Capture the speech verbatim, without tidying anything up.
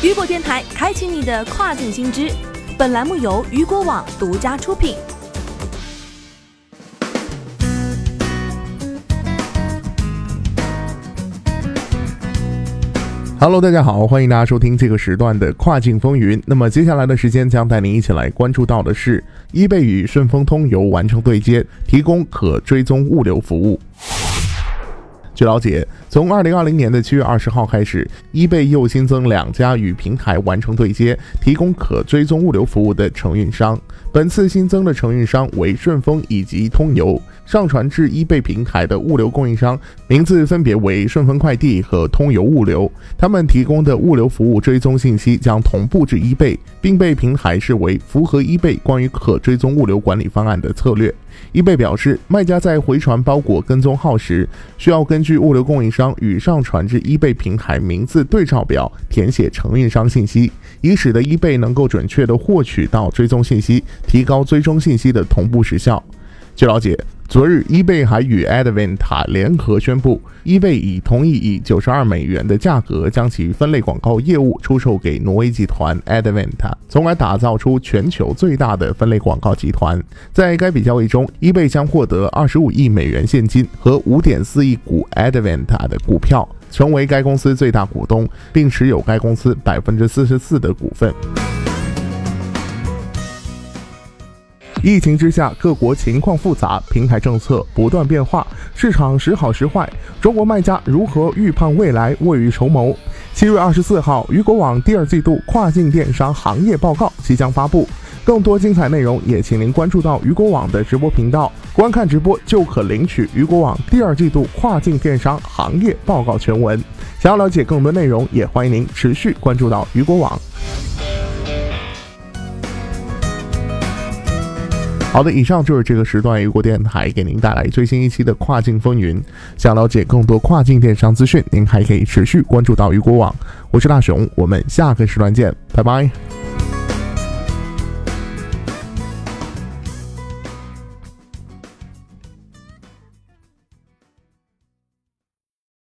雨果电台，开启你的跨境新知。本栏目由雨果网独家出品。Hello， 大家好，欢迎大家收听这个时段的跨境风云。那么接下来的时间将带您一起来关注到的是 eBay 与顺丰通邮完成对接，提供可追踪物流服务。据了解，从二零二零年的七月二十号开始， eBay 又新增两家与平台完成对接、提供可追踪物流服务的承运商。本次新增的承运商为顺丰以及通邮，上传至 eBay 平台的物流供应商名字分别为顺丰快递和通邮物流。他们提供的物流服务追踪信息将同步至 eBay， 并被平台视为符合 eBay 关于可追踪物流管理方案的策略。eBay 表示，卖家在回传包裹跟踪号时，需要根据物流供应商与上传至 eBay 平台名字对照表填写承运商信息，以使得 eBay 能够准确地获取到追踪信息，提高追踪信息的同步时效。据了解，昨日 eBay 还与 Adventa 联合宣布 ，eBay 已同意以九十二美元的价格将其分类广告业务出售给挪威集团 Adventa， 从而打造出全球最大的分类广告集团。在该笔交易中 ，eBay 将获得二十五亿美元现金和 五点四亿股 Adventa 的股票，成为该公司最大股东，并持有该公司 百分之四十四 的股份。疫情之下，各国情况复杂，平台政策不断变化，市场时好时坏，中国卖家如何预判未来，未雨绸缪。七月二十四号，雨果网第二季度跨境电商行业报告即将发布，更多精彩内容也请您关注到雨果网的直播频道，观看直播就可领取雨果网第二季度跨境电商行业报告全文。想要了解更多内容，也欢迎您持续关注到雨果网。好的，以上就是这个时段雨果电台给您带来最新一期的跨境风云。想了解更多跨境电商资讯，您还可以持续关注到雨果网。我是大熊，我们下个时段见，拜拜。